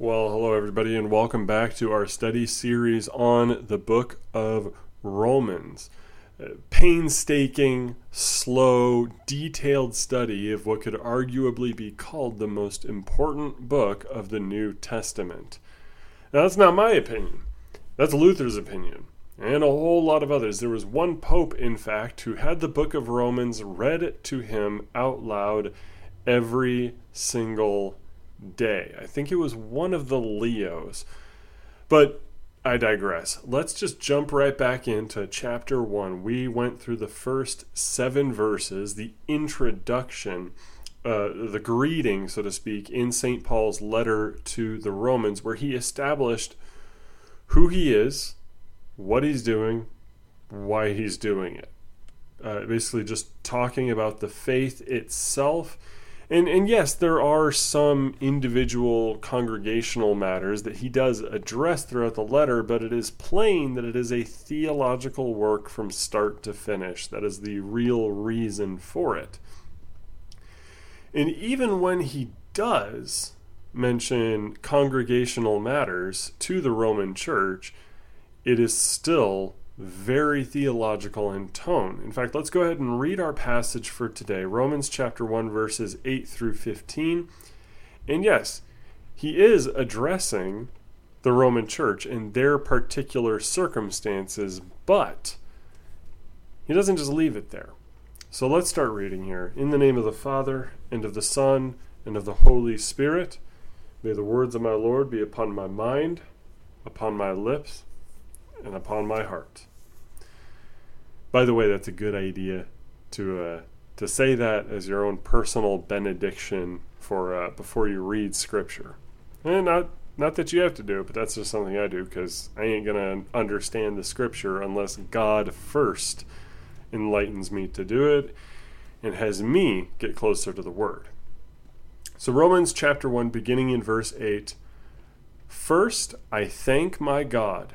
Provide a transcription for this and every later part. Well, hello everybody, and welcome back to our study series on the Book of Romans. Painstaking, slow, detailed study of what could arguably be called the most important book of the New Testament. Now, that's not my opinion. That's Luther's opinion, and a whole lot of others. There was one pope, in fact, who had the Book of Romans read to him out loud every single day. I think it was one of the Leos. But I digress. Let's just jump right back into chapter 1. We went through the first 7 verses, the introduction, the greeting, so to speak, in St. Paul's letter to the Romans, where he established who he is, what he's doing, why he's doing it. Basically just talking about the faith itself. And yes, there are some individual congregational matters that he does address throughout the letter, but it is plain that it is a theological work from start to finish. That is the real reason for it. And even when he does mention congregational matters to the Roman Church, it is still very theological in tone. In fact, let's go ahead and read our passage for today. Romans chapter 1, verses 8 through 15. And yes, he is addressing the Roman Church in their particular circumstances, but he doesn't just leave it there. So let's start reading here. In the name of the Father, and of the Son, and of the Holy Spirit, may the words of my Lord be upon my mind, upon my lips, and upon my heart. By the way, that's a good idea to say that as your own personal benediction for before you read Scripture. And not that you have to do it, but that's just something I do because I ain't gonna understand the Scripture unless God first enlightens me to do it and has me get closer to the Word. So Romans chapter 1, beginning in verse 8. First, I thank my God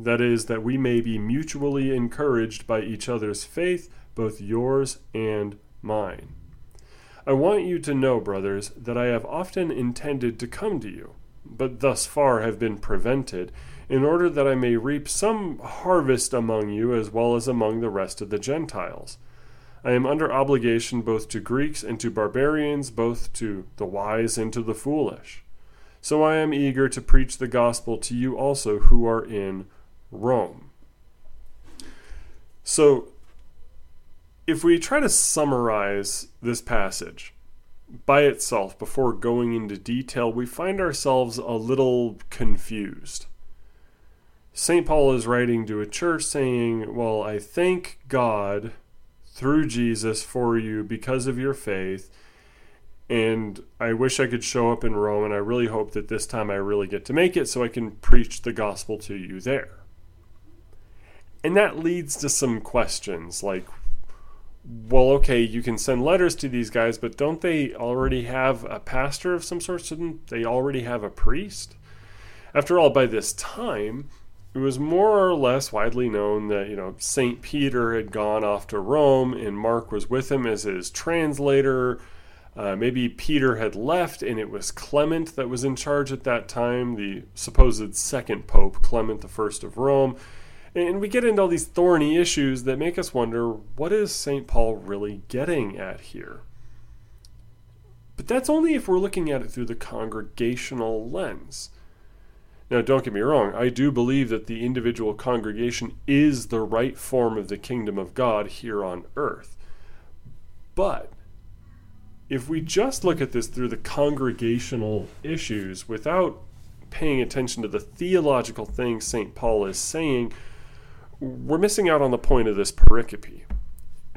That is, that we may be mutually encouraged by each other's faith, both yours and mine. I want you to know, brothers, that I have often intended to come to you, but thus far have been prevented, in order that I may reap some harvest among you as well as among the rest of the Gentiles. I am under obligation both to Greeks and to barbarians, both to the wise and to the foolish. So I am eager to preach the gospel to you also who are in Rome. So, if we try to summarize this passage by itself before going into detail, we find ourselves a little confused. St. Paul is writing to a church saying, well, I thank God through Jesus for you because of your faith, and I wish I could show up in Rome, and I really hope that this time I really get to make it so I can preach the gospel to you there. And that leads to some questions like, well, okay, you can send letters to these guys, but don't they already have a pastor of some sort? Shouldn't they already have a priest? After all, by this time, it was more or less widely known that, St. Peter had gone off to Rome and Mark was with him as his translator. Maybe Peter had left and it was Clement that was in charge at that time, the supposed second pope, Clement I of Rome. And we get into all these thorny issues that make us wonder, what is St. Paul really getting at here? But that's only if we're looking at it through the congregational lens. Now, don't get me wrong, I do believe that the individual congregation is the right form of the kingdom of God here on earth. But if we just look at this through the congregational issues without paying attention to the theological things St. Paul is saying, we're missing out on the point of this pericope.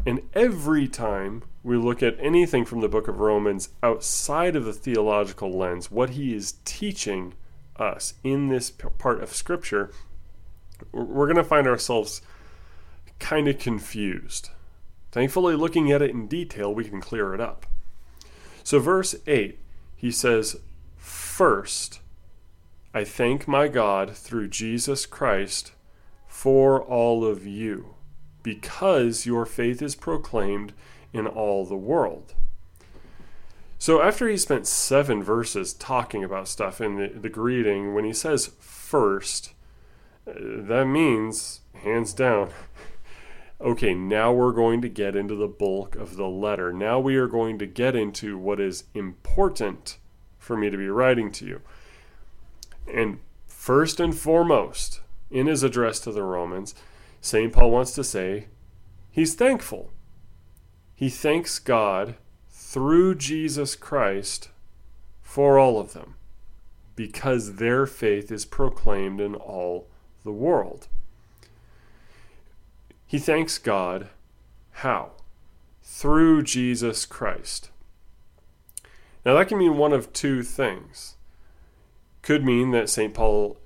And every time we look at anything from the book of Romans outside of the theological lens, what he is teaching us in this part of Scripture, we're going to find ourselves kind of confused. Thankfully, looking at it in detail, we can clear it up. So verse 8, he says, "First, I thank my God through Jesus Christ for all of you, because your faith is proclaimed in all the world." So after he spent 7 verses talking about stuff in the greeting, when he says first, that means hands down. Okay, now we're going to get into the bulk of the letter. Now we are going to get into what is important for me to be writing to you. And first and foremost, in his address to the Romans, St. Paul wants to say he's thankful. He thanks God through Jesus Christ for all of them, because their faith is proclaimed in all the world. He thanks God how? Through Jesus Christ. Now that can mean one of two things. Could mean that St. Paul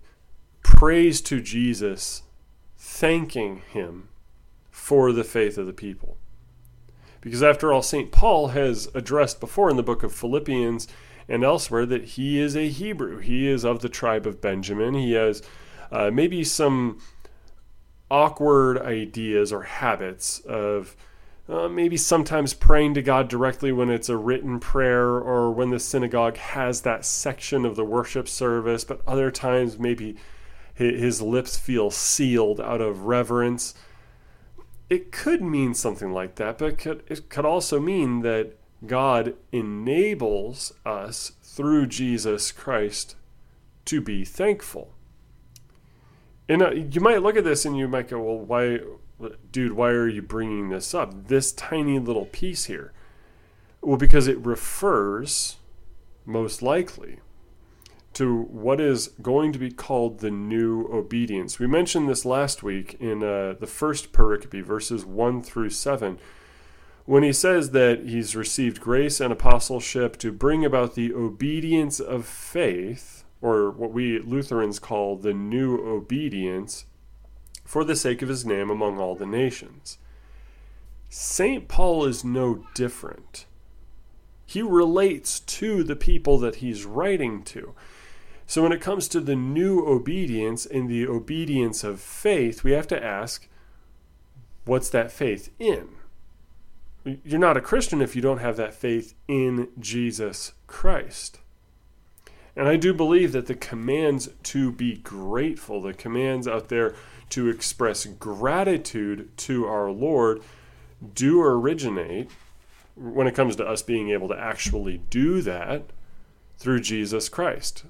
prays to Jesus, thanking him for the faith of the people. Because after all, St. Paul has addressed before in the book of Philippians and elsewhere that he is a Hebrew. He is of the tribe of Benjamin. He has maybe some awkward ideas or habits of maybe sometimes praying to God directly when it's a written prayer or when the synagogue has that section of the worship service, but other times maybe his lips feel sealed out of reverence. It could mean something like that, but it could also mean that God enables us through Jesus Christ to be thankful. And you might look at this and you might go, well, why are you bringing this up? This tiny little piece here. Well, because it refers, most likely, to what is going to be called the new obedience. We mentioned this last week in the first pericope, verses 1 through 7, when he says that he's received grace and apostleship to bring about the obedience of faith, or what we Lutherans call the new obedience, for the sake of his name among all the nations. St. Paul is no different. He relates to the people that he's writing to. So when it comes to the new obedience and the obedience of faith, we have to ask, what's that faith in? You're not a Christian if you don't have that faith in Jesus Christ. And I do believe that the commands to be grateful, the commands out there to express gratitude to our Lord, do originate, when it comes to us being able to actually do that, through Jesus Christ,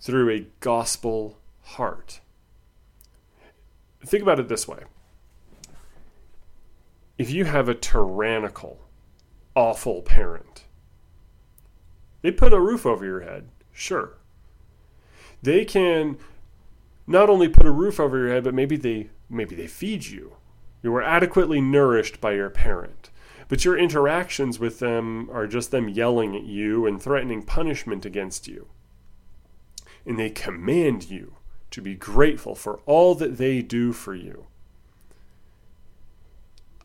through a gospel heart. Think about it this way. If you have a tyrannical, awful parent, they put a roof over your head, sure. They can not only put a roof over your head, but maybe they feed you. You were adequately nourished by your parent, but your interactions with them are just them yelling at you and threatening punishment against you. And they command you to be grateful for all that they do for you.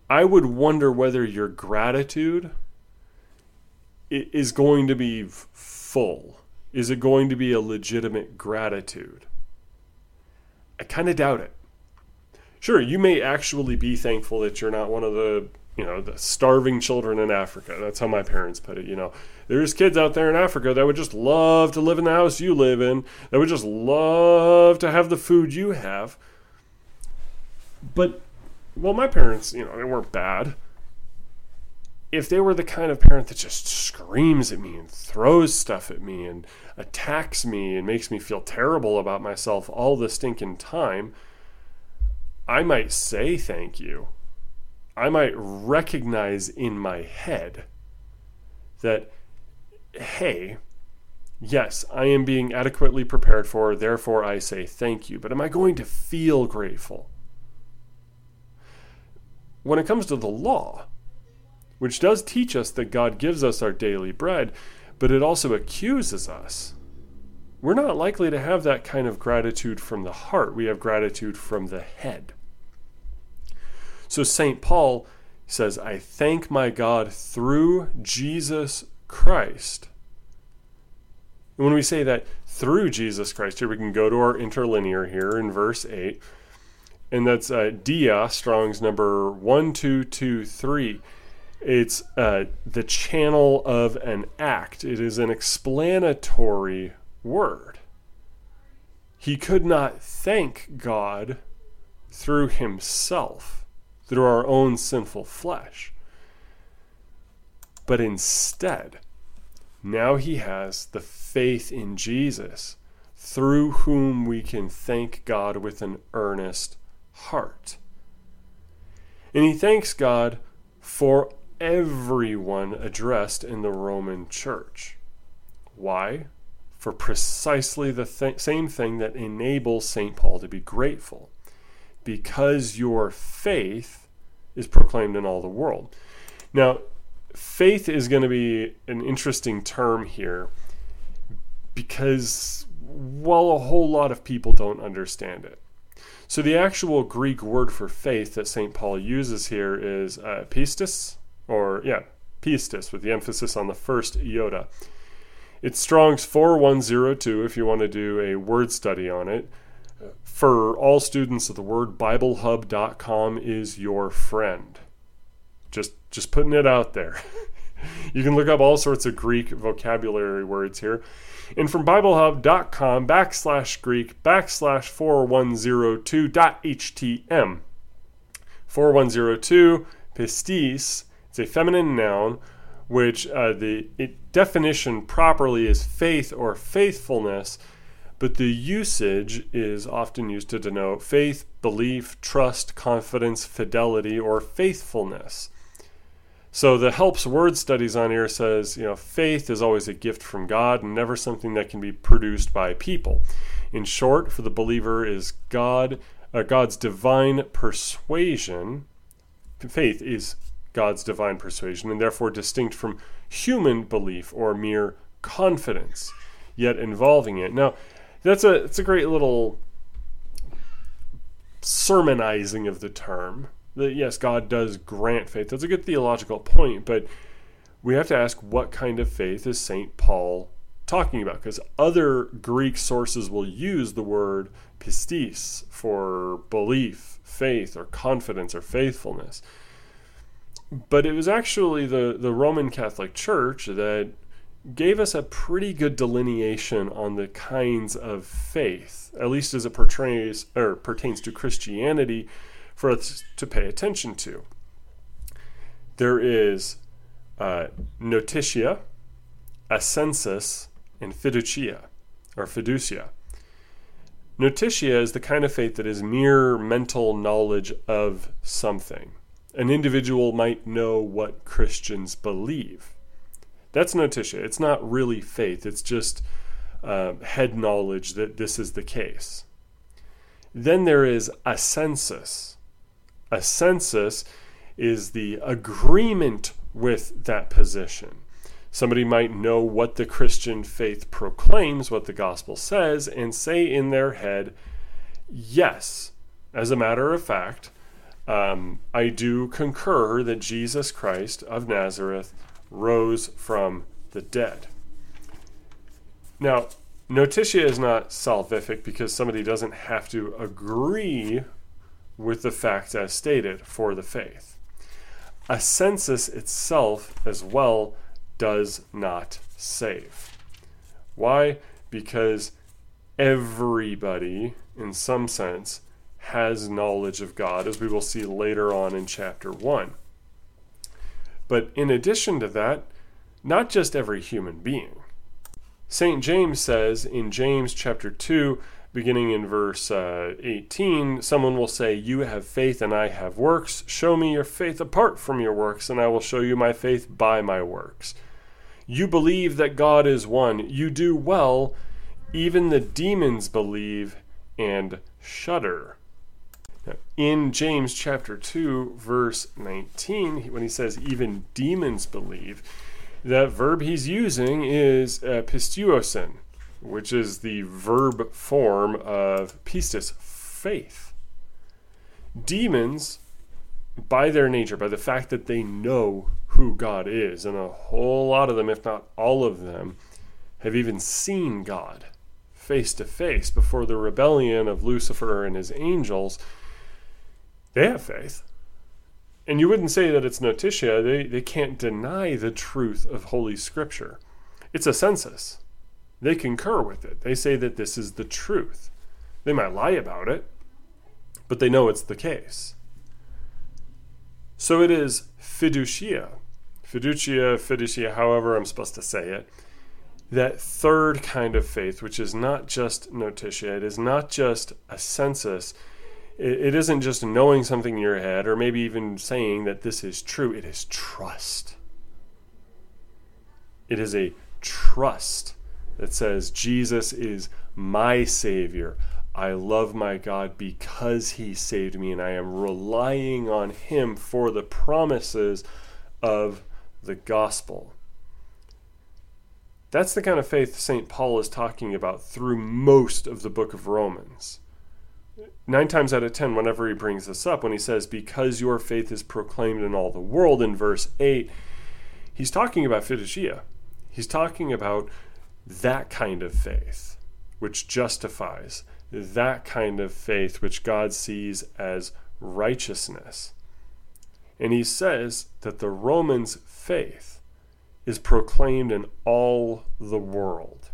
I would wonder whether your gratitude is going to be full. Is it going to be a legitimate gratitude? I kind of doubt it. Sure, you may actually be thankful that you're not one of the starving children in Africa. That's how my parents put it, There's kids out there in Africa that would just love to live in the house you live in, that would just love to have the food you have. But, well, my parents, they weren't bad. If they were the kind of parent that just screams at me and throws stuff at me and attacks me and makes me feel terrible about myself all the stinking time, I might say thank you. I might recognize in my head that, hey, yes, I am being adequately prepared for, therefore I say thank you. But am I going to feel grateful? When it comes to the law, which does teach us that God gives us our daily bread, but it also accuses us. We're not likely to have that kind of gratitude from the heart. We have gratitude from the head. So St. Paul says, I thank my God through Jesus Christ. And when we say that through Jesus Christ, here we can go to our interlinear here in verse 8. And that's dia, Strong's number 1223. It's the channel of an act. It is an explanatory word. He could not thank God through himself, through our own sinful flesh. But instead, now he has the faith in Jesus, through whom we can thank God with an earnest heart. And he thanks God for everyone addressed in the Roman church. Why? For precisely the same thing that enables St. Paul to be grateful. Because your faith is proclaimed in all the world. Now, faith is going to be an interesting term here because, well, a whole lot of people don't understand it. So the actual Greek word for faith that St. Paul uses here is pistis, pistis, with the emphasis on the first iota. It's Strong's 4102 if you want to do a word study on it. For all students of the word, biblehub.com is your friend. Just putting it out there. You can look up all sorts of Greek vocabulary words here. And from biblehub.com /Greek/4102.htm. 4102, pistis, it's a feminine noun, which definition properly is faith or faithfulness, but the usage is often used to denote faith, belief, trust, confidence, fidelity, or faithfulness. So the Helps Word Studies on here says, faith is always a gift from God and never something that can be produced by people. In short, for the believer is God's divine persuasion. Faith is God's divine persuasion and therefore distinct from human belief or mere confidence, yet involving it. Now, it's a great little sermonizing of the term. That yes, God does grant faith. That's a good theological point, but we have to ask what kind of faith is St. Paul talking about? Because other Greek sources will use the word pistis for belief, faith, or confidence, or faithfulness. But it was actually the Roman Catholic Church that gave us a pretty good delineation on the kinds of faith, at least as it pertains to Christianity, for us to pay attention to. There is notitia, ascensus, and fiducia. Notitia is the kind of faith that is mere mental knowledge of something. An individual might know what Christians believe. That's notitia. It's not really faith. It's just head knowledge that this is the case. Then there is ascensus. A census is the agreement with that position. Somebody might know what the Christian faith proclaims, what the gospel says, and say in their head, yes, as a matter of fact, I do concur that Jesus Christ of Nazareth rose from the dead. Now, notitia is not salvific because somebody doesn't have to agree with the facts as stated for the faith. A census itself as well does not save. Why? Because everybody, in some sense, has knowledge of God, as we will see later on in chapter 1. But in addition to that, not just every human being. St. James says in James chapter 2, beginning in verse 18, someone will say, you have faith and I have works. Show me your faith apart from your works, and I will show you my faith by my works. You believe that God is one. You do well. Even the demons believe and shudder. In James chapter 2, verse 19, when he says, even demons believe, that verb he's using is pistuosin, which is the verb form of pistis, faith. Demons, by their nature, by the fact that they know who God is, and a whole lot of them, if not all of them, have even seen God face to face before the rebellion of Lucifer and his angels, they have faith. And you wouldn't say that it's notitia. They can't deny the truth of Holy Scripture. It's a census. They concur with it. They say that this is the truth. They might lie about it, but they know it's the case. So it is fiducia. Fiducia, however I'm supposed to say it. That third kind of faith, which is not just notitia, it is not just a census. It isn't just knowing something in your head, or maybe even saying that this is true. It is trust. It is a trust that says, Jesus is my Savior. I love my God because He saved me, and I am relying on Him for the promises of the gospel. That's the kind of faith St. Paul is talking about through most of the book of Romans. 9 times out of 10, whenever he brings this up, when he says, because your faith is proclaimed in all the world, in verse 8, he's talking about fiducia. He's talking about that kind of faith, which justifies, that kind of faith which God sees as righteousness. And he says that the Romans' faith is proclaimed in all the world.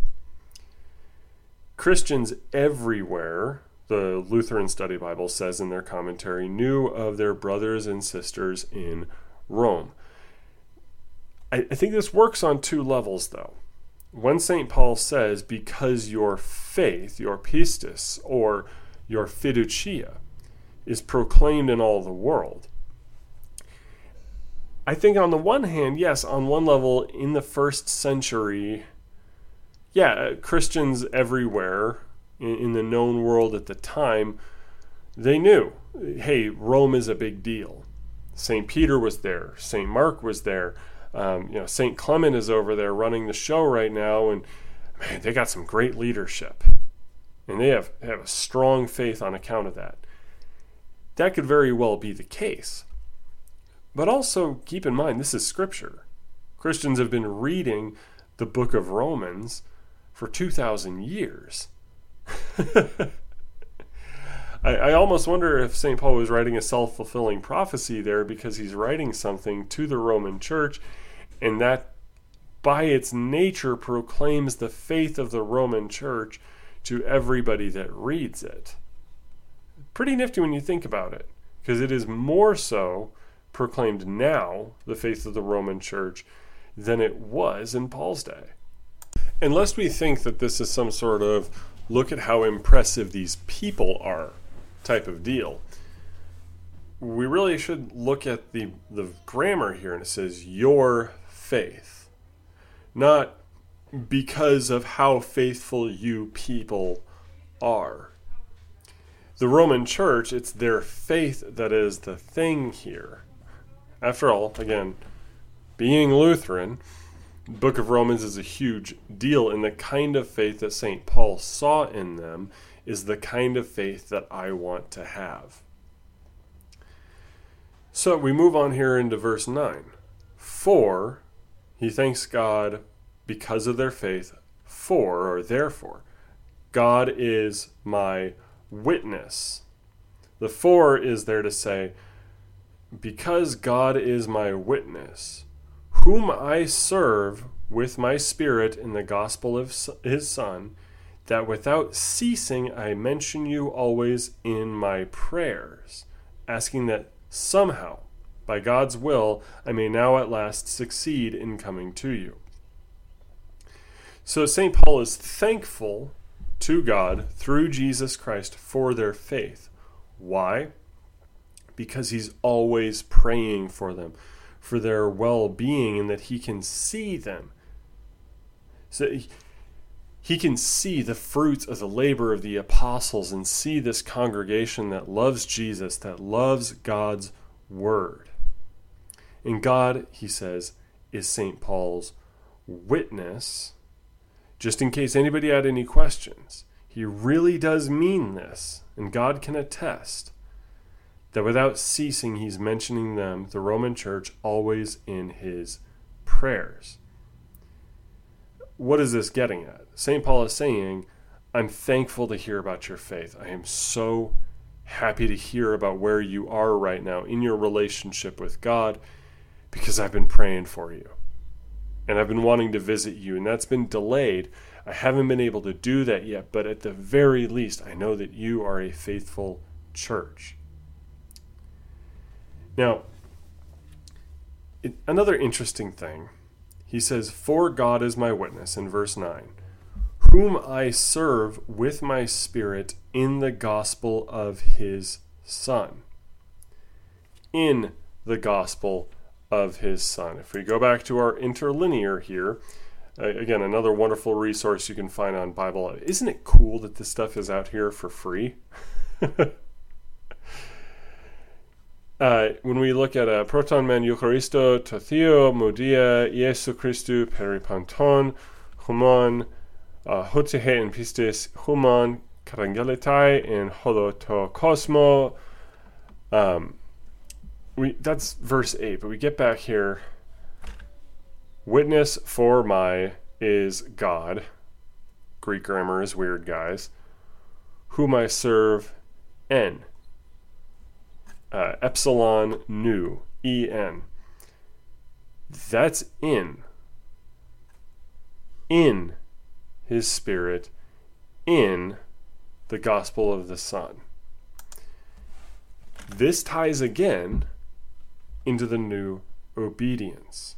Christians everywhere, the Lutheran Study Bible says in their commentary, knew of their brothers and sisters in Rome. I think this works on two levels, though. When St. Paul says, because your faith, your pistis, or your fiducia, is proclaimed in all the world, I think on the one hand, yes, on one level, in the first century, yeah, Christians everywhere, in the known world at the time, they knew, hey, Rome is a big deal. St. Peter was there. St. Mark was there. St. Clement is over there running the show right now. And man, they got some great leadership. And they have a strong faith on account of that. That could very well be the case. But also keep in mind, this is Scripture. Christians have been reading the Book of Romans for 2,000 years. I almost wonder if St. Paul was writing a self-fulfilling prophecy there, because he's writing something to the Roman church, and that by its nature proclaims the faith of the Roman church to everybody that reads it. Pretty nifty when you think about it, because it is more so proclaimed now, the faith of the Roman church, than it was in Paul's day. Unless we think that this is some sort of look at how impressive these people are type of deal, we really should look at the grammar here, and it says your faith, not because of how faithful you people are. The Roman church, it's their faith that is the thing here. After all, again, being Lutheran, Book of Romans is a huge deal, and the kind of faith that St. Paul saw in them is the kind of faith that I want to have. So we move on here into verse 9. For, he thanks God because of their faith, for, or therefore, God is my witness. The for is there to say, because God is my witness, whom I serve with my spirit in the gospel of his Son, that without ceasing I mention you always in my prayers, asking that somehow, by God's will, I may now at last succeed in coming to you. So St. Paul is thankful to God through Jesus Christ for their faith. Why? Because he's always praying for them, for their well-being, and that he can see them. So he can see the fruits of the labor of the apostles and see this congregation that loves Jesus, that loves God's word. And God, he says, is St. Paul's witness. Just in case anybody had any questions, he really does mean this, and God can attest that without ceasing he's mentioning them, the Roman Church, always in his prayers. What is this getting at? St. Paul is saying, I'm thankful to hear about your faith. I am so happy to hear about where you are right now in your relationship with God, because I've been praying for you. And I've been wanting to visit you, and that's been delayed. I haven't been able to do that yet, but at the very least, I know that you are a faithful church. Now, another interesting thing, he says, "For God is my witness," in verse 9, "whom I serve with my spirit in the gospel of his Son." In the gospel of his Son. If we go back to our interlinear here, again, another wonderful resource you can find on Bible. Isn't it cool that this stuff is out here for free? When we look at Proton men Eucharisto, to Theo, Modia, Jesu Christu, Peripanton, Human, Hotehe and Pistis, Human, Karangeletai, and Holoto Cosmo. That's verse 8, but we get back here. Witness for my is God. Greek grammar is weird, guys. Whom I serve, N. Epsilon nu, en. That's in his spirit, in the gospel of the Son. This ties again into the new obedience.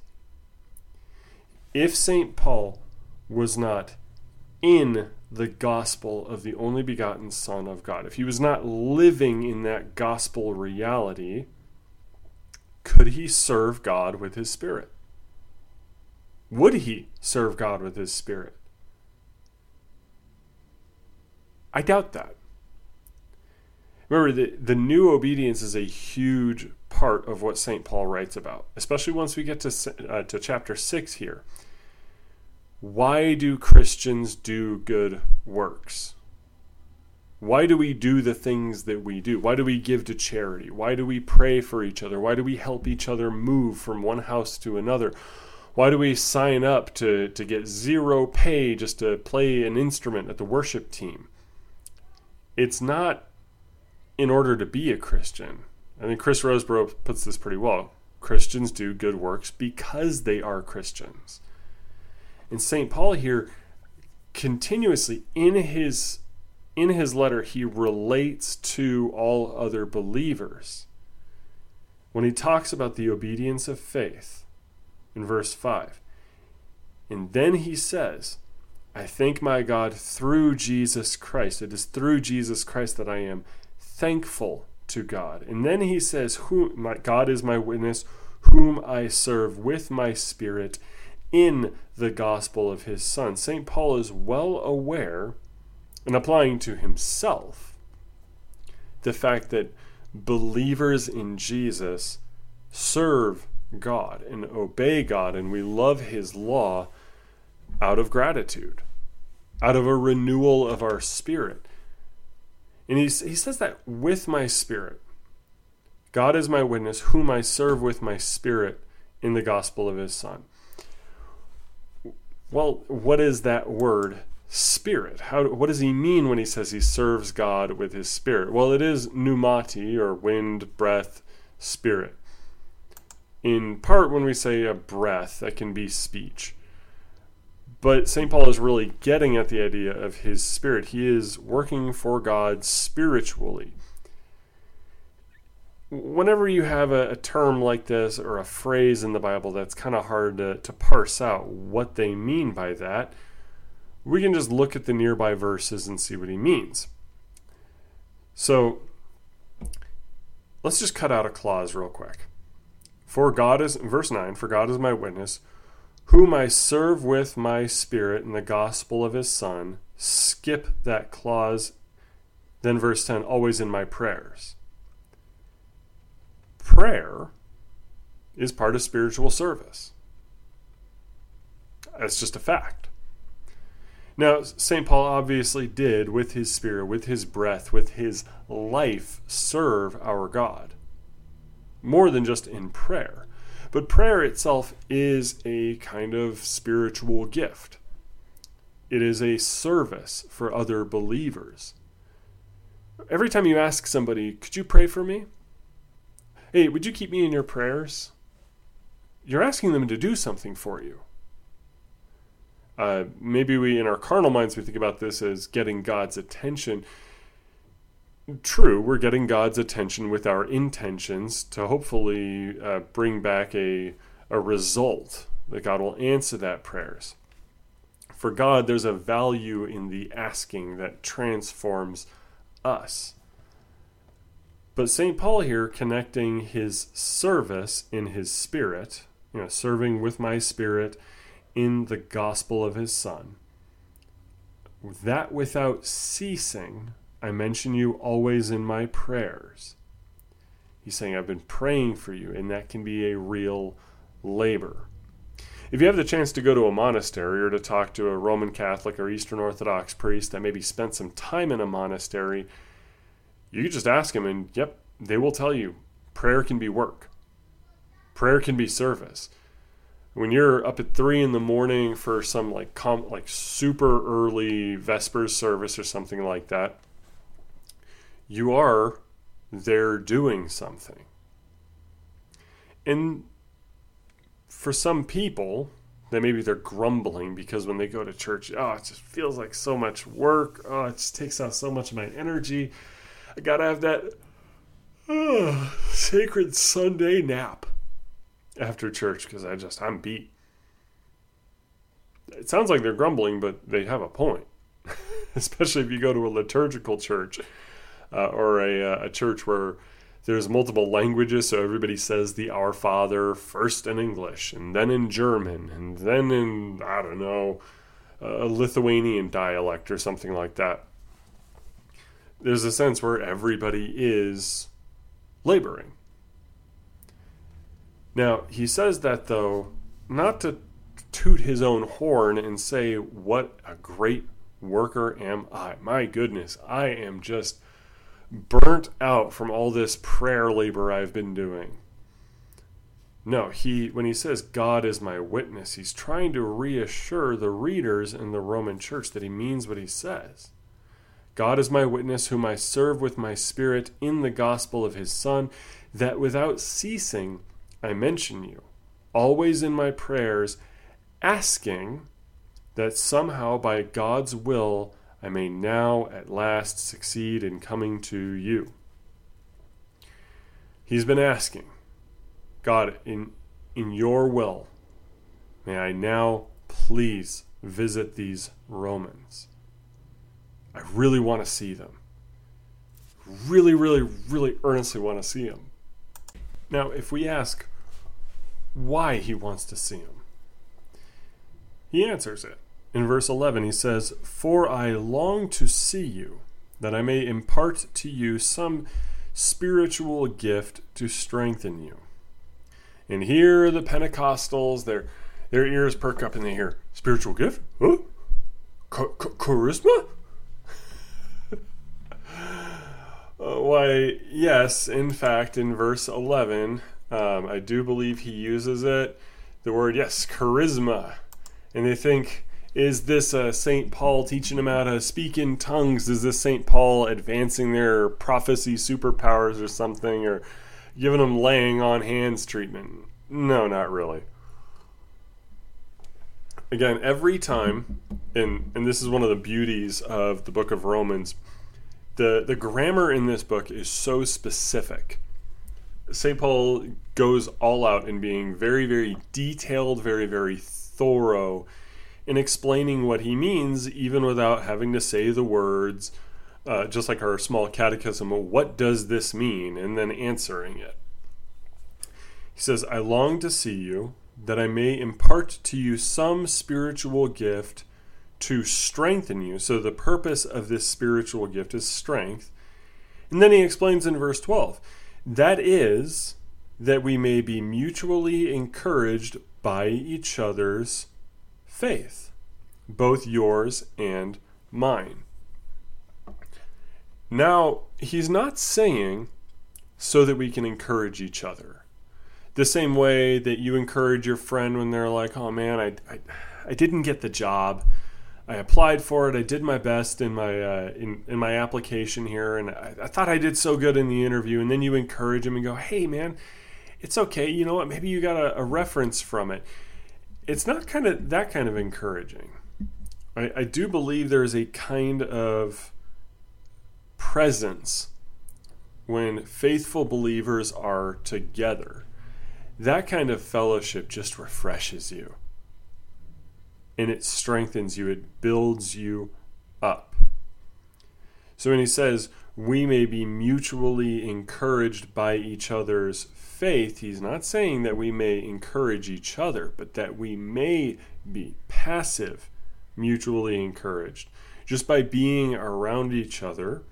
If St. Paul was not in the gospel of the only begotten Son of God, if he was not living in that gospel reality, could he serve God with his spirit? Would he serve God with his spirit? I doubt that. Remember, the new obedience is a huge part of what St. Paul writes about, especially once we get to chapter 6 here. Why do Christians do good works? Why do we do the things that we do? Why do we give to charity? Why do we pray for each other? Why do we help each other move from one house to another? Why do we sign up to get zero pay just to play an instrument at the worship team? It's not in order to be a Christian. I think Chris Roseborough puts this pretty well. Christians do good works because they are Christians. And St. Paul here, continuously in his letter, he relates to all other believers. When he talks about the obedience of faith in verse 5, and then he says, I thank my God through Jesus Christ. It is through Jesus Christ that I am thankful to God. And then he says, God is my witness, whom I serve with my spirit in the gospel of his Son. St. Paul is well aware, and applying to himself, the fact that believers in Jesus serve God and obey God, and we love his law out of gratitude, out of a renewal of our spirit. And he says that with my spirit. God is my witness, whom I serve with my spirit in the gospel of his Son. Well, what is that word, spirit? What does he mean when he says he serves God with his spirit? Well, it is pneumati, or wind, breath, spirit. In part, when we say a breath, that can be speech. But St. Paul is really getting at the idea of his spirit. He is working for God spiritually. Whenever you have a term like this or a phrase in the Bible that's kind of hard to parse out what they mean by that, we can just look at the nearby verses and see what he means. So let's just cut out a clause real quick. For God is, verse 9, for God is my witness, whom I serve with my spirit in the gospel of his Son. Skip that clause. Then verse 10, always in my prayers. Prayer is part of spiritual service. That's just a fact. Now, St. Paul obviously did, with his spirit, with his breath, with his life, serve our God. More than just in prayer. But prayer itself is a kind of spiritual gift. It is a service for other believers. Every time you ask somebody, could you pray for me? Hey, would you keep me in your prayers? You're asking them to do something for you. Maybe we, in our carnal minds, we think about this as getting God's attention. True, we're getting God's attention with our intentions to hopefully bring back a result, that God will answer that prayers. For God, there's a value in the asking that transforms us. But St. Paul here, connecting his service in his spirit, you know, serving with my spirit in the gospel of his Son, that without ceasing, I mention you always in my prayers. He's saying, I've been praying for you, and that can be a real labor. If you have the chance to go to a monastery or to talk to a Roman Catholic or Eastern Orthodox priest that maybe spent some time in a monastery, you can just ask them, and yep, they will tell you, prayer can be work. Prayer can be service. When you're up at 3 a.m. for some like super early Vespers service or something like that, you are there doing something. And for some people, then maybe they're grumbling because when they go to church, oh, it just feels like so much work. Oh, it just takes out so much of my energy. I gotta have that sacred Sunday nap after church because I'm beat. It sounds like they're grumbling, but they have a point. Especially if you go to a liturgical church or a church where there's multiple languages, so everybody says the Our Father first in English and then in German and then in, I don't know, a Lithuanian dialect or something like that. There's a sense where everybody is laboring. Now, he says that, though, not to toot his own horn and say, what a great worker am I. My goodness, I am just burnt out from all this prayer labor I've been doing. No, when he says, God is my witness, he's trying to reassure the readers in the Roman church that he means what he says. God is my witness, whom I serve with my spirit in the gospel of his Son, that without ceasing I mention you, always in my prayers, asking that somehow by God's will I may now at last succeed in coming to you. He's been asking, God, in your will, may I now please visit these Romans. I really want to see them. Really, really, really earnestly want to see them. Now, if we ask why he wants to see them, he answers it. In verse 11, he says, for I long to see you, that I may impart to you some spiritual gift to strengthen you. And here the Pentecostals, their ears perk up and they hear, spiritual gift? Huh? Charisma? Why, yes, in fact, in verse 11, I do believe he uses it, the word, yes, charisma. And they think, is this St. Paul teaching them how to speak in tongues? Is this St. Paul advancing their prophecy superpowers or something, or giving them laying on hands treatment? No, not really. Again, every time, and this is one of the beauties of the Book of Romans, The grammar in this book is so specific. St. Paul goes all out in being very, very detailed, very, very thorough in explaining what he means, even without having to say the words, just like our Small Catechism, what does this mean? And then answering it. He says, I long to see you, that I may impart to you some spiritual gift to strengthen you. So the purpose of this spiritual gift is strength. And then he explains in verse 12, that is, that we may be mutually encouraged by each other's faith, both yours and mine. Now, he's not saying so that we can encourage each other. The same way that you encourage your friend when they're like, oh man, I didn't get the job. I applied for it. I did my best in my application here, and I thought I did so good in the interview. And then you encourage them and go, hey man, it's okay. You know what? Maybe you got a reference from it. It's not kind of that kind of encouraging. I do believe there is a kind of presence when faithful believers are together. That kind of fellowship just refreshes you, and it strengthens you. It builds you up. So when he says, we may be mutually encouraged by each other's faith, he's not saying that we may encourage each other, but that we may be passive, mutually encouraged. Just by being around each other,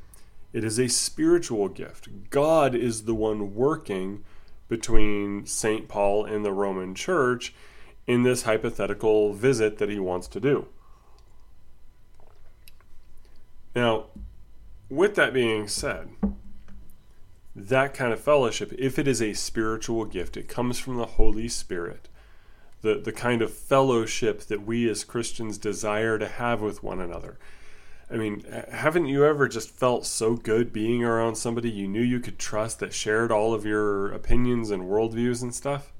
it is a spiritual gift. God is the one working between St. Paul and the Roman Church in this hypothetical visit that he wants to do. Now, with that being said, that kind of fellowship, if it is a spiritual gift, it comes from the Holy Spirit. The kind of fellowship that we as Christians desire to have with one another. I mean, haven't you ever just felt so good being around somebody you knew you could trust that shared all of your opinions and worldviews and stuff?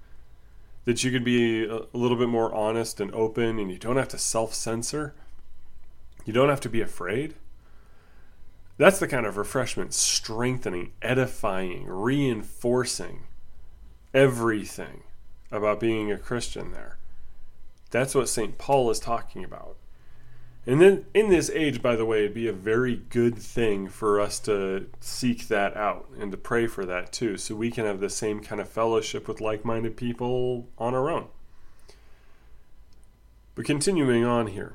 That you could be a little bit more honest and open, and you don't have to self-censor. You don't have to be afraid. That's the kind of refreshment, strengthening, edifying, reinforcing everything about being a Christian there. That's what St. Paul is talking about. And then in this age, by the way, it'd be a very good thing for us to seek that out and to pray for that too, so we can have the same kind of fellowship with like-minded people on our own. But continuing on here.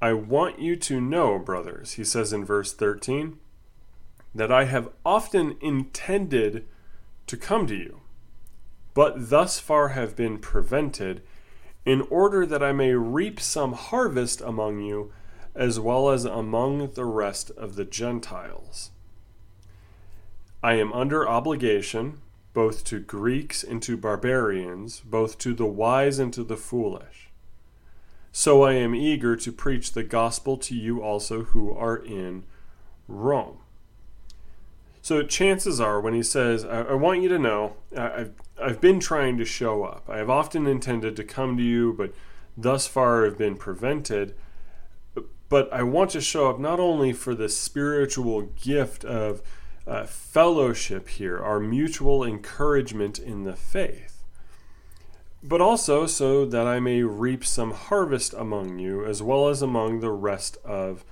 I want you to know, brothers, he says in verse 13, that I have often intended to come to you, but thus far have been prevented, in order that I may reap some harvest among you, as well as among the rest of the Gentiles. I am under obligation, both to Greeks and to barbarians, both to the wise and to the foolish. So I am eager to preach the gospel to you also who are in Rome. So chances are, when he says, I want you to know, I've been trying to show up. I have often intended to come to you, but thus far have been prevented. But I want to show up not only for the spiritual gift of fellowship here, our mutual encouragement in the faith, but also so that I may reap some harvest among you, as well as among the rest of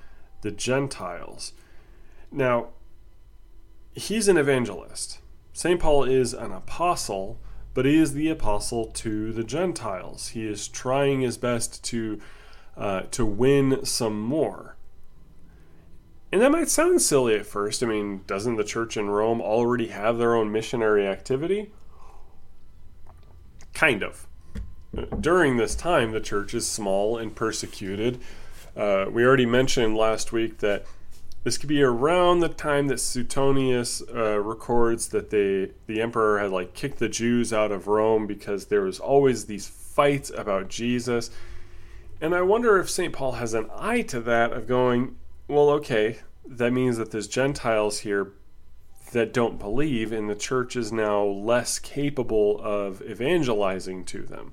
the Gentiles. Now, he's an evangelist. St. Paul is an apostle, but he is the apostle to the Gentiles. He is trying his best to win some more. And that might sound silly at first. I mean, doesn't the church in Rome already have their own missionary activity? Kind of. During this time, the church is small and persecuted. We already mentioned last week that this could be around the time that Suetonius records that the emperor had kicked the Jews out of Rome because there was always these fights about Jesus. And I wonder if St. Paul has an eye to that of going, well, okay, that means that there's Gentiles here that don't believe, and the church is now less capable of evangelizing to them.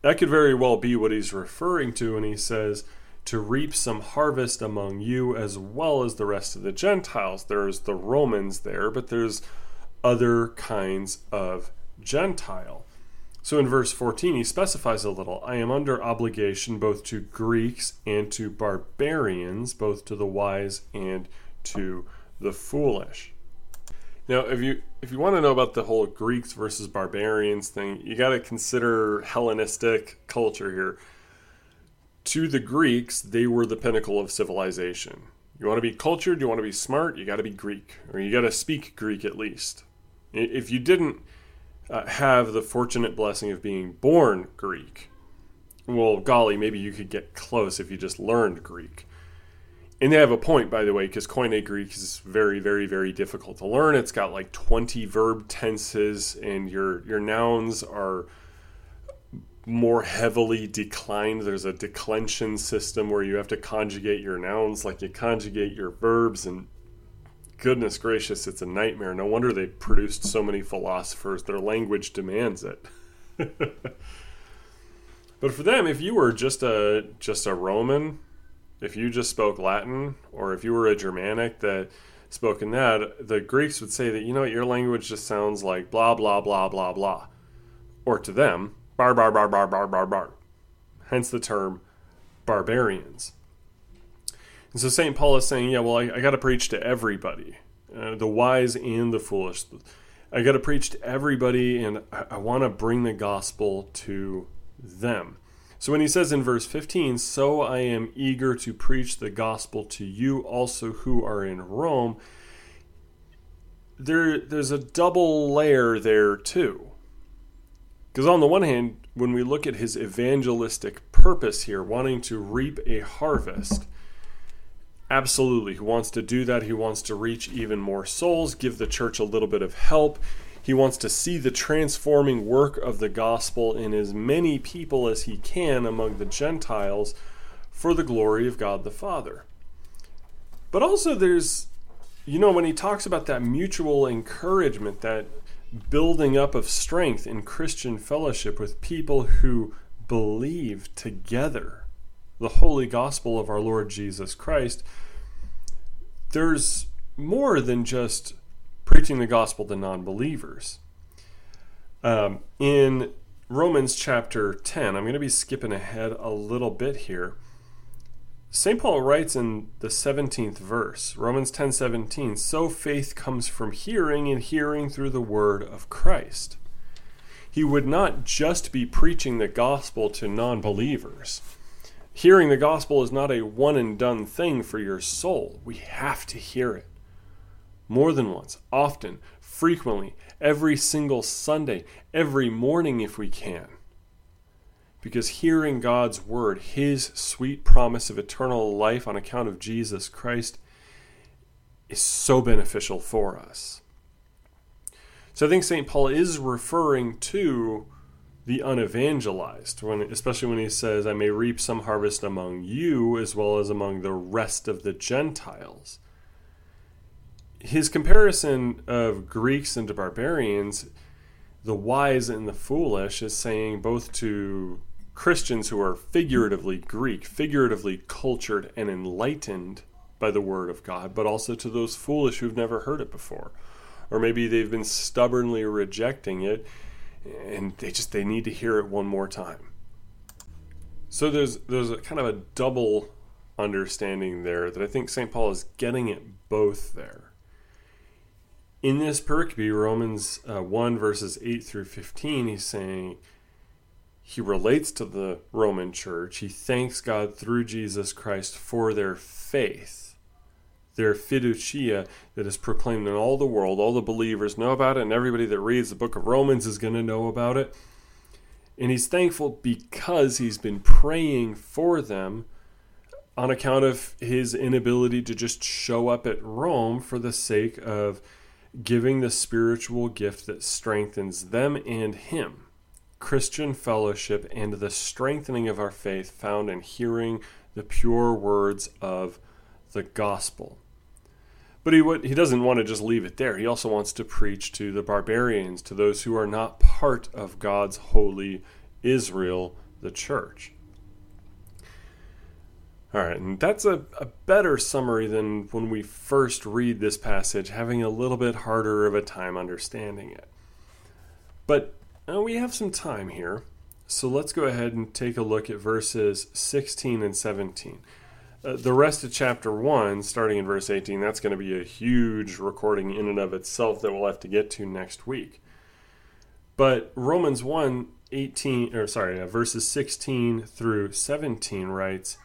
That could very well be what he's referring to when he says, to reap some harvest among you as well as the rest of the Gentiles. There's the Romans there, but there's other kinds of Gentile. So in verse 14, he specifies a little. I am under obligation both to Greeks and to barbarians, both to the wise and to the foolish. Now, if you want to know about the whole Greeks versus barbarians thing, you got to consider Hellenistic culture here. To the Greeks, they were the pinnacle of civilization. You want to be cultured, you want to be smart, you got to be Greek, or you got to speak Greek at least. If you didn't have the fortunate blessing of being born Greek, well, golly, maybe you could get close if you just learned Greek. And they have a point, by the way, because Koine Greek is very, very, very difficult to learn. It's got like 20 verb tenses, and your nouns are more heavily declined. There's a declension system where you have to conjugate your nouns like you conjugate your verbs, and goodness gracious, it's a nightmare. No wonder they produced so many philosophers. Their language demands it. But for them, if you were just a Roman, if you just spoke Latin, or if you were a Germanic that spoke in that, the Greeks would say that, you know, your language just sounds like blah, blah, blah, blah, blah. Or to them, bar, bar, bar, bar, bar, bar, bar. Hence the term barbarians. And so St. Paul is saying, yeah, well, I got to preach to everybody, the wise and the foolish. I got to preach to everybody, and I want to bring the gospel to them. So when he says in verse 15, so I am eager to preach the gospel to you also who are in Rome, there's a double layer there too. Because on the one hand, when we look at his evangelistic purpose here, wanting to reap a harvest, absolutely, he wants to do that. He wants to reach even more souls, give the church a little bit of help. He wants to see the transforming work of the gospel in as many people as he can among the Gentiles for the glory of God the Father. But also there's, you know, when he talks about that mutual encouragement, that building up of strength in Christian fellowship with people who believe together the holy gospel of our Lord Jesus Christ, there's more than just preaching the gospel to non-believers. In Romans chapter 10, I'm going to be skipping ahead a little bit here. St. Paul writes in the 17th verse, Romans 10:17, so faith comes from hearing, and hearing through the word of Christ. He would not just be preaching the gospel to non-believers. Hearing the gospel is not a one-and-done thing for your soul. We have to hear it. More than once, often, frequently, every single Sunday, every morning if we can. Because hearing God's word, his sweet promise of eternal life on account of Jesus Christ, is so beneficial for us. So I think St. Paul is referring to the unevangelized, especially when he says, I may reap some harvest among you as well as among the rest of the Gentiles. His comparison of Greeks and to barbarians, the wise and the foolish, is saying both to Christians who are figuratively Greek, figuratively cultured and enlightened by the word of God, but also to those foolish who've never heard it before. Or maybe they've been stubbornly rejecting it and they need to hear it one more time. So there's a kind of a double understanding there that I think St. Paul is getting at both there. In this pericope, Romans 1 verses 8 through 15, he's saying he relates to the Roman church. He thanks God through Jesus Christ for their faith, their fiducia that is proclaimed in all the world. All the believers know about it, and everybody that reads the book of Romans is going to know about it. And he's thankful because he's been praying for them on account of his inability to just show up at Rome for the sake of giving the spiritual gift that strengthens them and him, Christian fellowship and the strengthening of our faith found in hearing the pure words of the gospel. But he doesn't want to just leave it there. He also wants to preach to the barbarians, to those who are not part of God's holy Israel, the church. All right, and that's a better summary than when we first read this passage, having a little bit harder of a time understanding it. But we have some time here, so let's go ahead and take a look at verses 16 and 17. The rest of chapter 1, starting in verse 18, that's going to be a huge recording in and of itself that we'll have to get to next week. But Romans 1, verses 16 through 17 writes,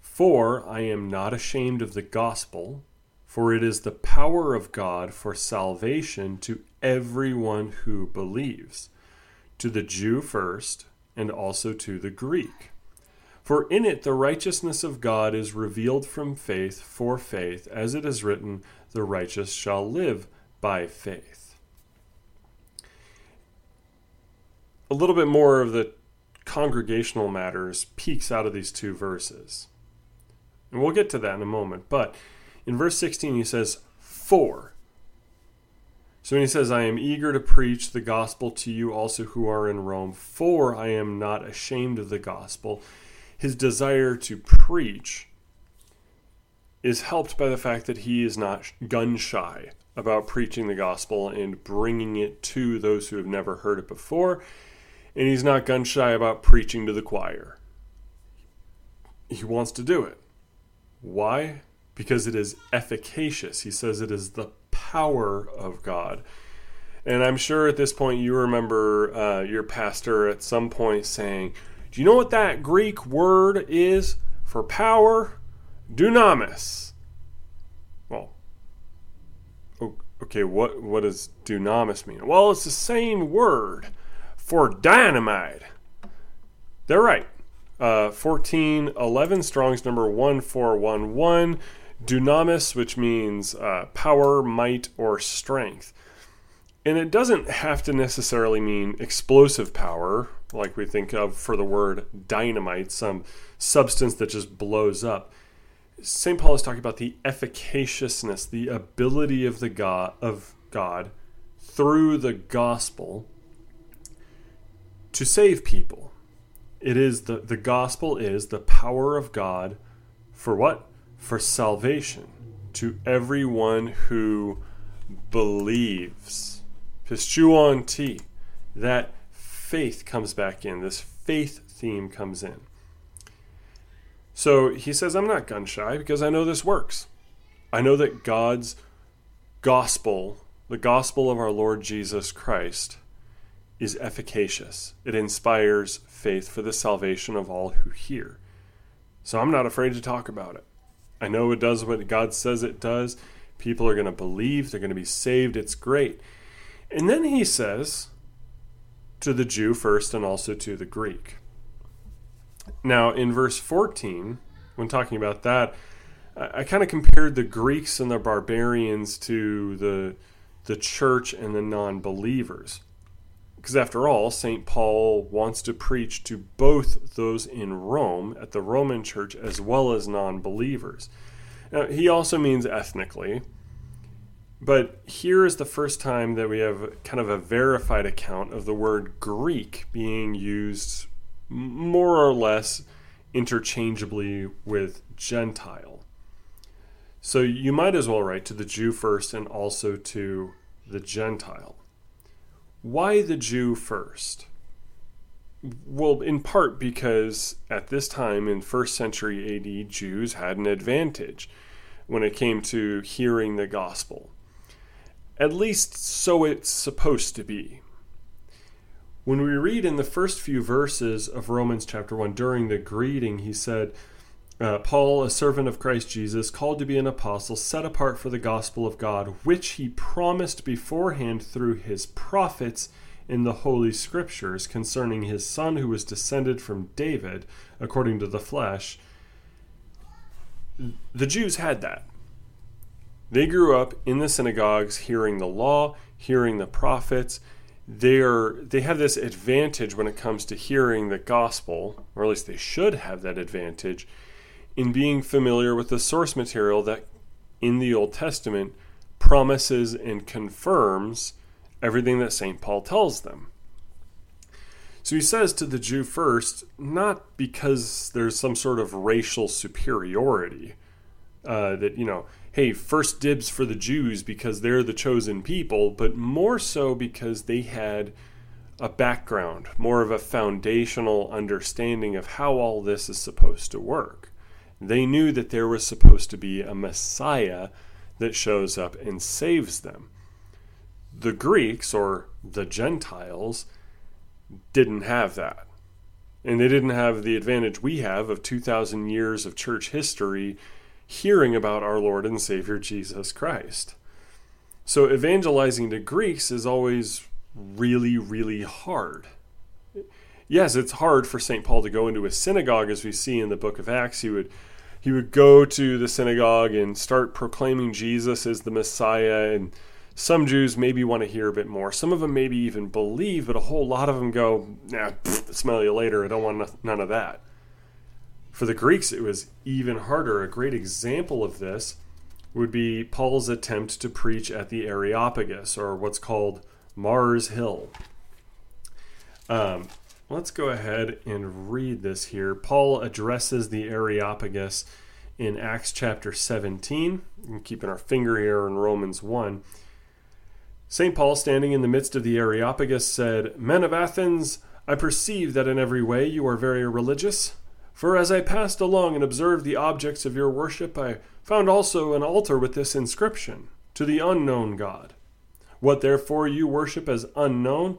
"For I am not ashamed of the gospel, for it is the power of God for salvation to everyone who believes, to the Jew first, and also to the Greek. For in it the righteousness of God is revealed from faith for faith, as it is written, the righteous shall live by faith." A little bit more of the congregational matters peaks out of these two verses. And we'll get to that in a moment. But in verse 16 he says, "For." So when he says, "I am eager to preach the gospel to you also who are in Rome, for I am not ashamed of the gospel," his desire to preach is helped by the fact that he is not gun shy about preaching the gospel and bringing it to those who have never heard it before. And he's not gun shy about preaching to the choir. He wants to do it. Why? Because it is efficacious. He says it is the power of God. And I'm sure at this point you remember your pastor at some point saying, "Do you know what that Greek word is for power? Dunamis." Well, okay, what does dunamis mean? Well, it's the same word for dynamite. They're right. 1411, Strong's number 1411, dunamis, which means power, might, or strength. And it doesn't have to necessarily mean explosive power, like we think of for the word dynamite, some substance that just blows up. St. Paul is talking about the efficaciousness, the ability of God through the gospel to save people. It is the gospel is the power of God for what? For salvation to everyone who believes. Pistuonti, that faith comes back in. This faith theme comes in. So he says, "I'm not gun shy because I know this works. I know that God's gospel, the gospel of our Lord Jesus Christ, is efficacious. It inspires faith for the salvation of all who hear. So I'm not afraid to talk about it. I know it does what God says it does. People are going to believe. They're going to be saved. It's great." And then he says, "To the Jew first and also to the Greek." Now, in verse 14, when talking about that, I kind of compared the Greeks and the barbarians to the church and the non-believers. Because after all, St. Paul wants to preach to both those in Rome, at the Roman church, as well as non-believers. Now, he also means ethnically, but here is the first time that we have kind of a verified account of the word Greek being used more or less interchangeably with Gentile. So you might as well write "to the Jew first and also to the Gentile." Why the Jew first? Well, in part because at this time in 1st century AD, Jews had an advantage when it came to hearing the gospel. At least so it's supposed to be. When we read in the first few verses of Romans chapter 1, during the greeting, he said, "Paul, a servant of Christ Jesus, called to be an apostle, set apart for the gospel of God, which he promised beforehand through his prophets in the Holy Scriptures concerning his son who was descended from David according to the flesh." The Jews had that. They grew up in the synagogues hearing the law, hearing the prophets. They have this advantage when it comes to hearing the gospel, or at least they should have that advantage, in being familiar with the source material that in the Old Testament promises and confirms everything that St. Paul tells them. So he says "to the Jew first," not because there's some sort of racial superiority, that, you know, hey, first dibs for the Jews because they're the chosen people, but more so because they had a background, more of a foundational understanding of how all this is supposed to work. They knew that there was supposed to be a Messiah that shows up and saves them. The Greeks, or the Gentiles, didn't have that. And they didn't have the advantage we have of 2,000 years of church history hearing about our Lord and Savior Jesus Christ. So evangelizing to Greeks is always really, really hard. Yes, it's hard for St. Paul to go into a synagogue, as we see in the book of Acts. He would go to the synagogue and start proclaiming Jesus as the Messiah, and some Jews maybe want to hear a bit more. Some of them maybe even believe, but a whole lot of them go, nah, smell you later, I don't want none of that. For the Greeks, it was even harder. A great example of this would be Paul's attempt to preach at the Areopagus, or what's called Mars Hill. Let's go ahead and read this here. Paul addresses the Areopagus in Acts chapter 17. I'm keeping our finger here in Romans 1. St. Paul, standing in the midst of the Areopagus, said, "Men of Athens, I perceive that in every way you are very religious. For as I passed along and observed the objects of your worship, I found also an altar with this inscription, 'To the unknown God.' What therefore you worship as unknown,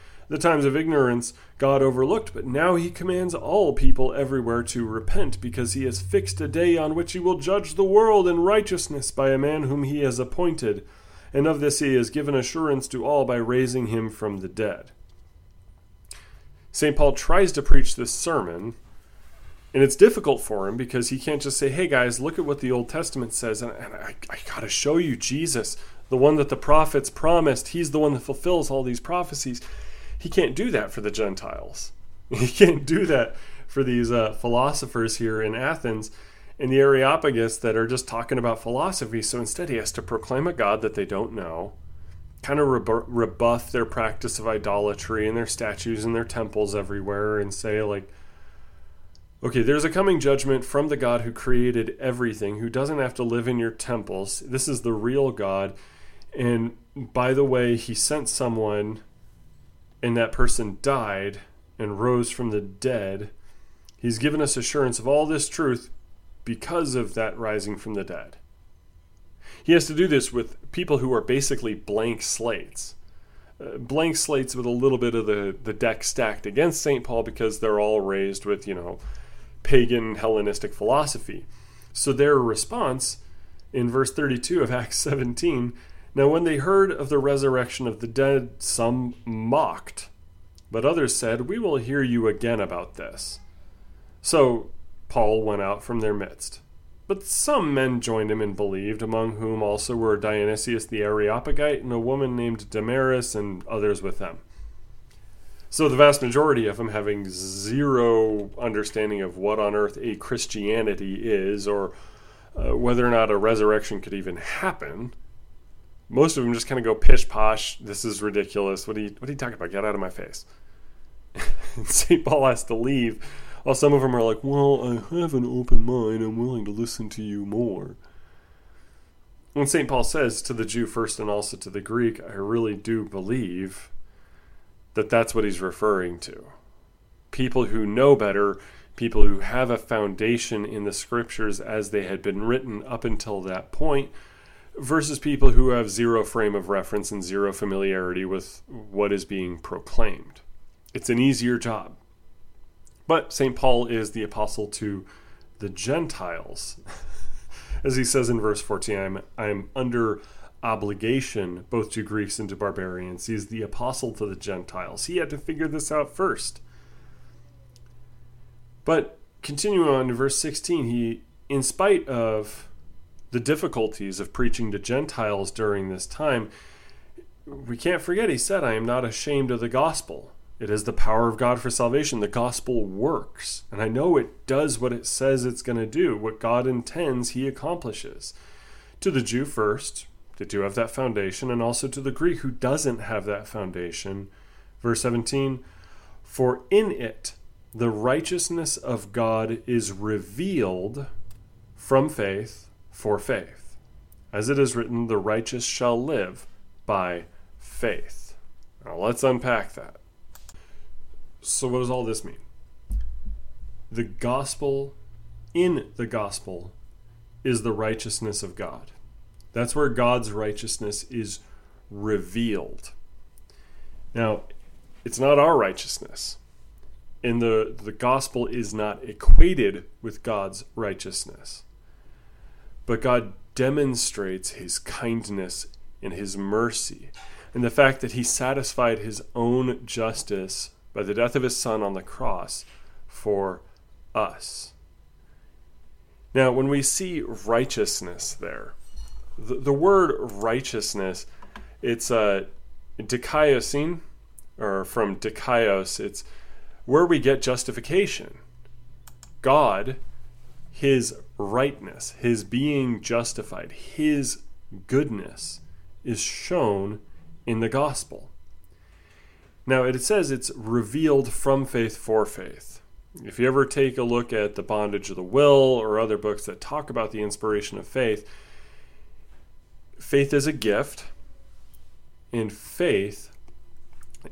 The times of ignorance God overlooked, but now he commands all people everywhere to repent, because he has fixed a day on which he will judge the world in righteousness by a man whom he has appointed, and of this he has given assurance to all by raising him from the dead." St. Paul tries to preach this sermon, and it's difficult for him because he can't just say, "Hey guys, look at what the Old Testament says, and I got to show you Jesus, the one that the prophets promised. He's the one that fulfills all these prophecies." He can't do that for the Gentiles. He can't do that for these philosophers here in Athens and the Areopagus that are just talking about philosophy. So instead he has to proclaim a God that they don't know, kind of rebuff their practice of idolatry and their statues and their temples everywhere, and say, like, okay, there's a coming judgment from the God who created everything, who doesn't have to live in your temples. This is the real God. And by the way, he sent someone, and that person died and rose from the dead. He's given us assurance of all this truth because of that rising from the dead. He has to do this with people who are basically blank slates with a little bit of the deck stacked against St. Paul, because they're all raised with, pagan Hellenistic philosophy. So their response in verse 32 of Acts 17, "Now when they heard of the resurrection of the dead, some mocked, but others said, 'We will hear you again about this.' So Paul went out from their midst. But some men joined him and believed, among whom also were Dionysius the Areopagite and a woman named Damaris, and others with them." So the vast majority of them, having zero understanding of what on earth a Christianity is, or whether or not a resurrection could even happen, most of them just kind of go pish posh. "This is ridiculous. What are you talking about? Get out of my face." St. Paul has to leave. Well, some of them are like, "Well, I have an open mind. I'm willing to listen to you more." And St. Paul says to the Jew first and also to the Greek, I really do believe that that's what he's referring to. People who know better, people who have a foundation in the scriptures as they had been written up until that point, versus people who have zero frame of reference and zero familiarity with what is being proclaimed. It's an easier job. But St. Paul is the apostle to the Gentiles. As he says in verse 14, I am under obligation both to Greeks and to barbarians. He's the apostle to the Gentiles. He had to figure this out first. But continuing on to verse 16, he, in spite of the difficulties of preaching to Gentiles during this time, we can't forget, he said, I am not ashamed of the gospel. It is the power of God for salvation. The gospel works. And I know it does what it says it's going to do. What God intends, he accomplishes. To the Jew first, they do have that foundation, and also to the Greek who doesn't have that foundation. Verse 17, for in it the righteousness of God is revealed from faith for faith. As it is written, the righteous shall live by faith. Now let's unpack that. So what does all this mean? The gospel, in the gospel, is the righteousness of God. That's where God's righteousness is revealed. Now, it's not our righteousness. And the gospel is not equated with God's righteousness. But God demonstrates his kindness and his mercy. And the fact that he satisfied his own justice by the death of his son on the cross for us. Now, when we see righteousness there, the word righteousness, it's dikaiosine, or from dikaios, it's where we get justification. God, his rightness, his being justified, his goodness is shown in the gospel. Now, it says it's revealed from faith for faith. If you ever take a look at The Bondage of the Will or other books that talk about the inspiration of faith, faith is a gift, and faith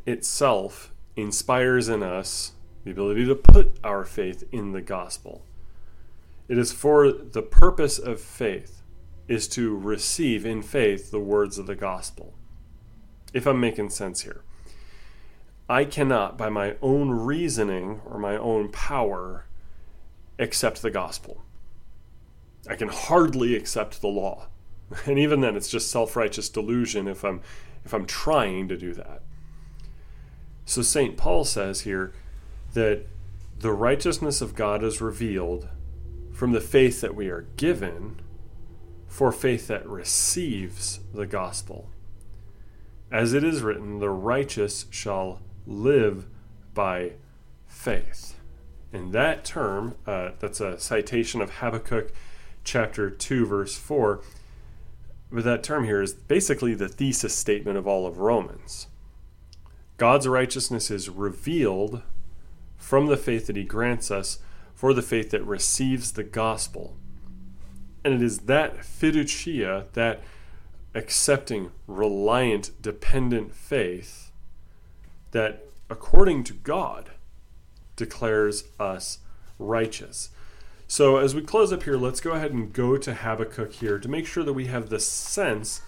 itself inspires in us the ability to put our faith in the gospel. It is for the purpose of faith is to receive in faith the words of the gospel. If I'm making sense here. I cannot, by my own reasoning or my own power, accept the gospel. I can hardly accept the law. And even then, it's just self-righteous delusion if I'm trying to do that. So St. Paul says here that the righteousness of God is revealed from the faith that we are given for faith that receives the gospel. As it is written, the righteous shall live by faith. And that term, that's a citation of Habakkuk chapter 2, verse 4. But that term here is basically the thesis statement of all of Romans. God's righteousness is revealed from the faith that he grants us for the faith that receives the gospel. And it is that fiducia, that accepting, reliant, dependent faith that, according to God, declares us righteous. So as we close up here, let's go ahead and go to Habakkuk here to make sure that we have the sense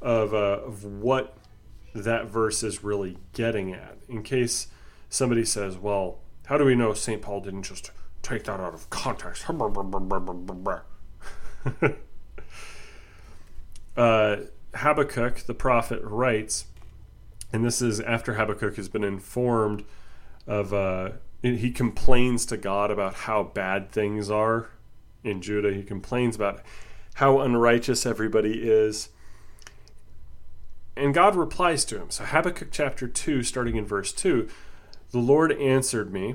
of what that verse is really getting at. In case somebody says, well, how do we know St. Paul didn't just take that out of context? Habakkuk, the prophet, writes, and this is after Habakkuk has been informed of... He complains to God about how bad things are in Judah. He complains about how unrighteous everybody is. And God replies to him. So Habakkuk chapter 2, starting in verse 2, the Lord answered me,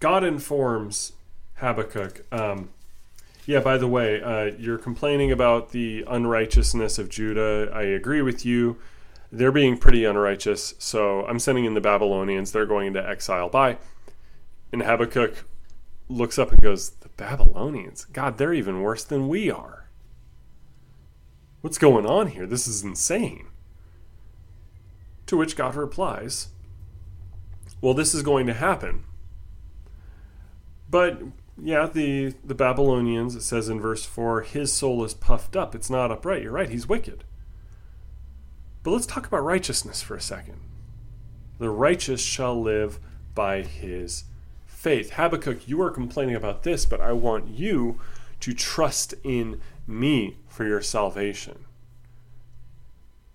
God informs Habakkuk, by the way, you're complaining about the unrighteousness of Judah. I agree with you. They're being pretty unrighteous, so I'm sending in the Babylonians. They're going into exile. Bye. And Habakkuk looks up and goes, the Babylonians? God, they're even worse than we are. What's going on here? This is insane. To which God replies, well, this is going to happen. But yeah, the Babylonians, it says in verse 4, his soul is puffed up. It's not upright. You're right, he's wicked. But let's talk about righteousness for a second. The righteous shall live by his faith. Habakkuk, you are complaining about this, but I want you to trust in me for your salvation.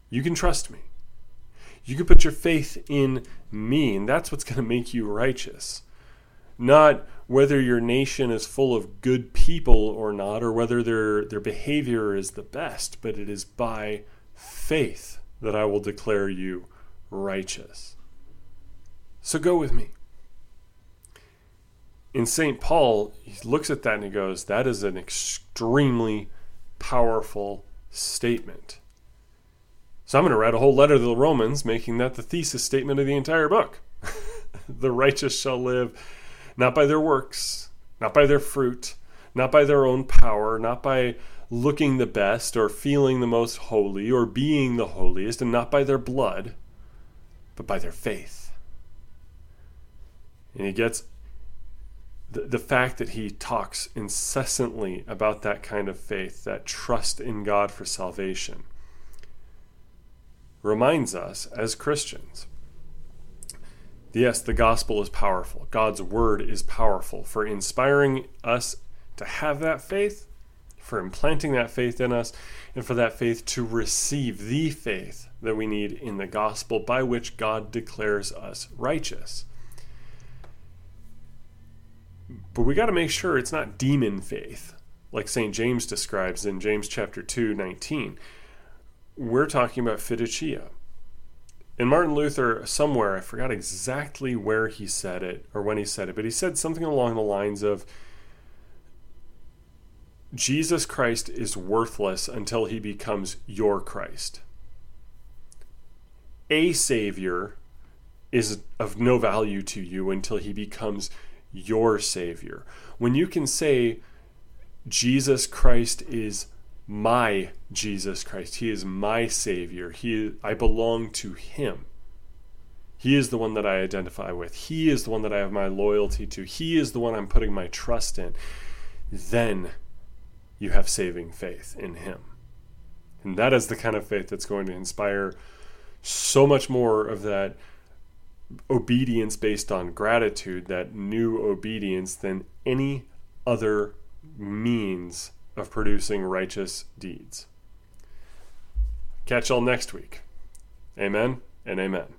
You can trust me. You can put your faith in me, and that's what's going to make you righteous. Not whether your nation is full of good people or not, or whether their behavior is the best, but it is by faith that I will declare you righteous. So go with me. In St. Paul, he looks at that and he goes, that is an extremely powerful statement. So I'm going to write a whole letter to the Romans, making that the thesis statement of the entire book. The righteous shall live not by their works, not by their fruit, not by their own power, not by looking the best or feeling the most holy or being the holiest, and not by their blood, but by their faith. And he gets the fact that he talks incessantly about that kind of faith, that trust in God for salvation, reminds us as Christians, yes, the gospel is powerful. God's word is powerful for inspiring us to have that faith, for implanting that faith in us, and for that faith to receive the faith that we need in the gospel by which God declares us righteous. But we got to make sure it's not demon faith, like St. James describes in James chapter 2:19. We're talking about fiducia. And Martin Luther, somewhere, I forgot exactly where he said it or when he said it, but he said something along the lines of, Jesus Christ is worthless until he becomes your Christ. A Savior is of no value to you until he becomes your Savior. When you can say, Jesus Christ is my Jesus Christ, he is my Savior, I belong to him, he is the one that I identify with, he is the one that I have my loyalty to, he is the one I'm putting my trust in, then you have saving faith in him. And that is the kind of faith that's going to inspire so much more of that obedience based on gratitude, that new obedience, than any other means of producing righteous deeds. Catch y'all next week. Amen and amen.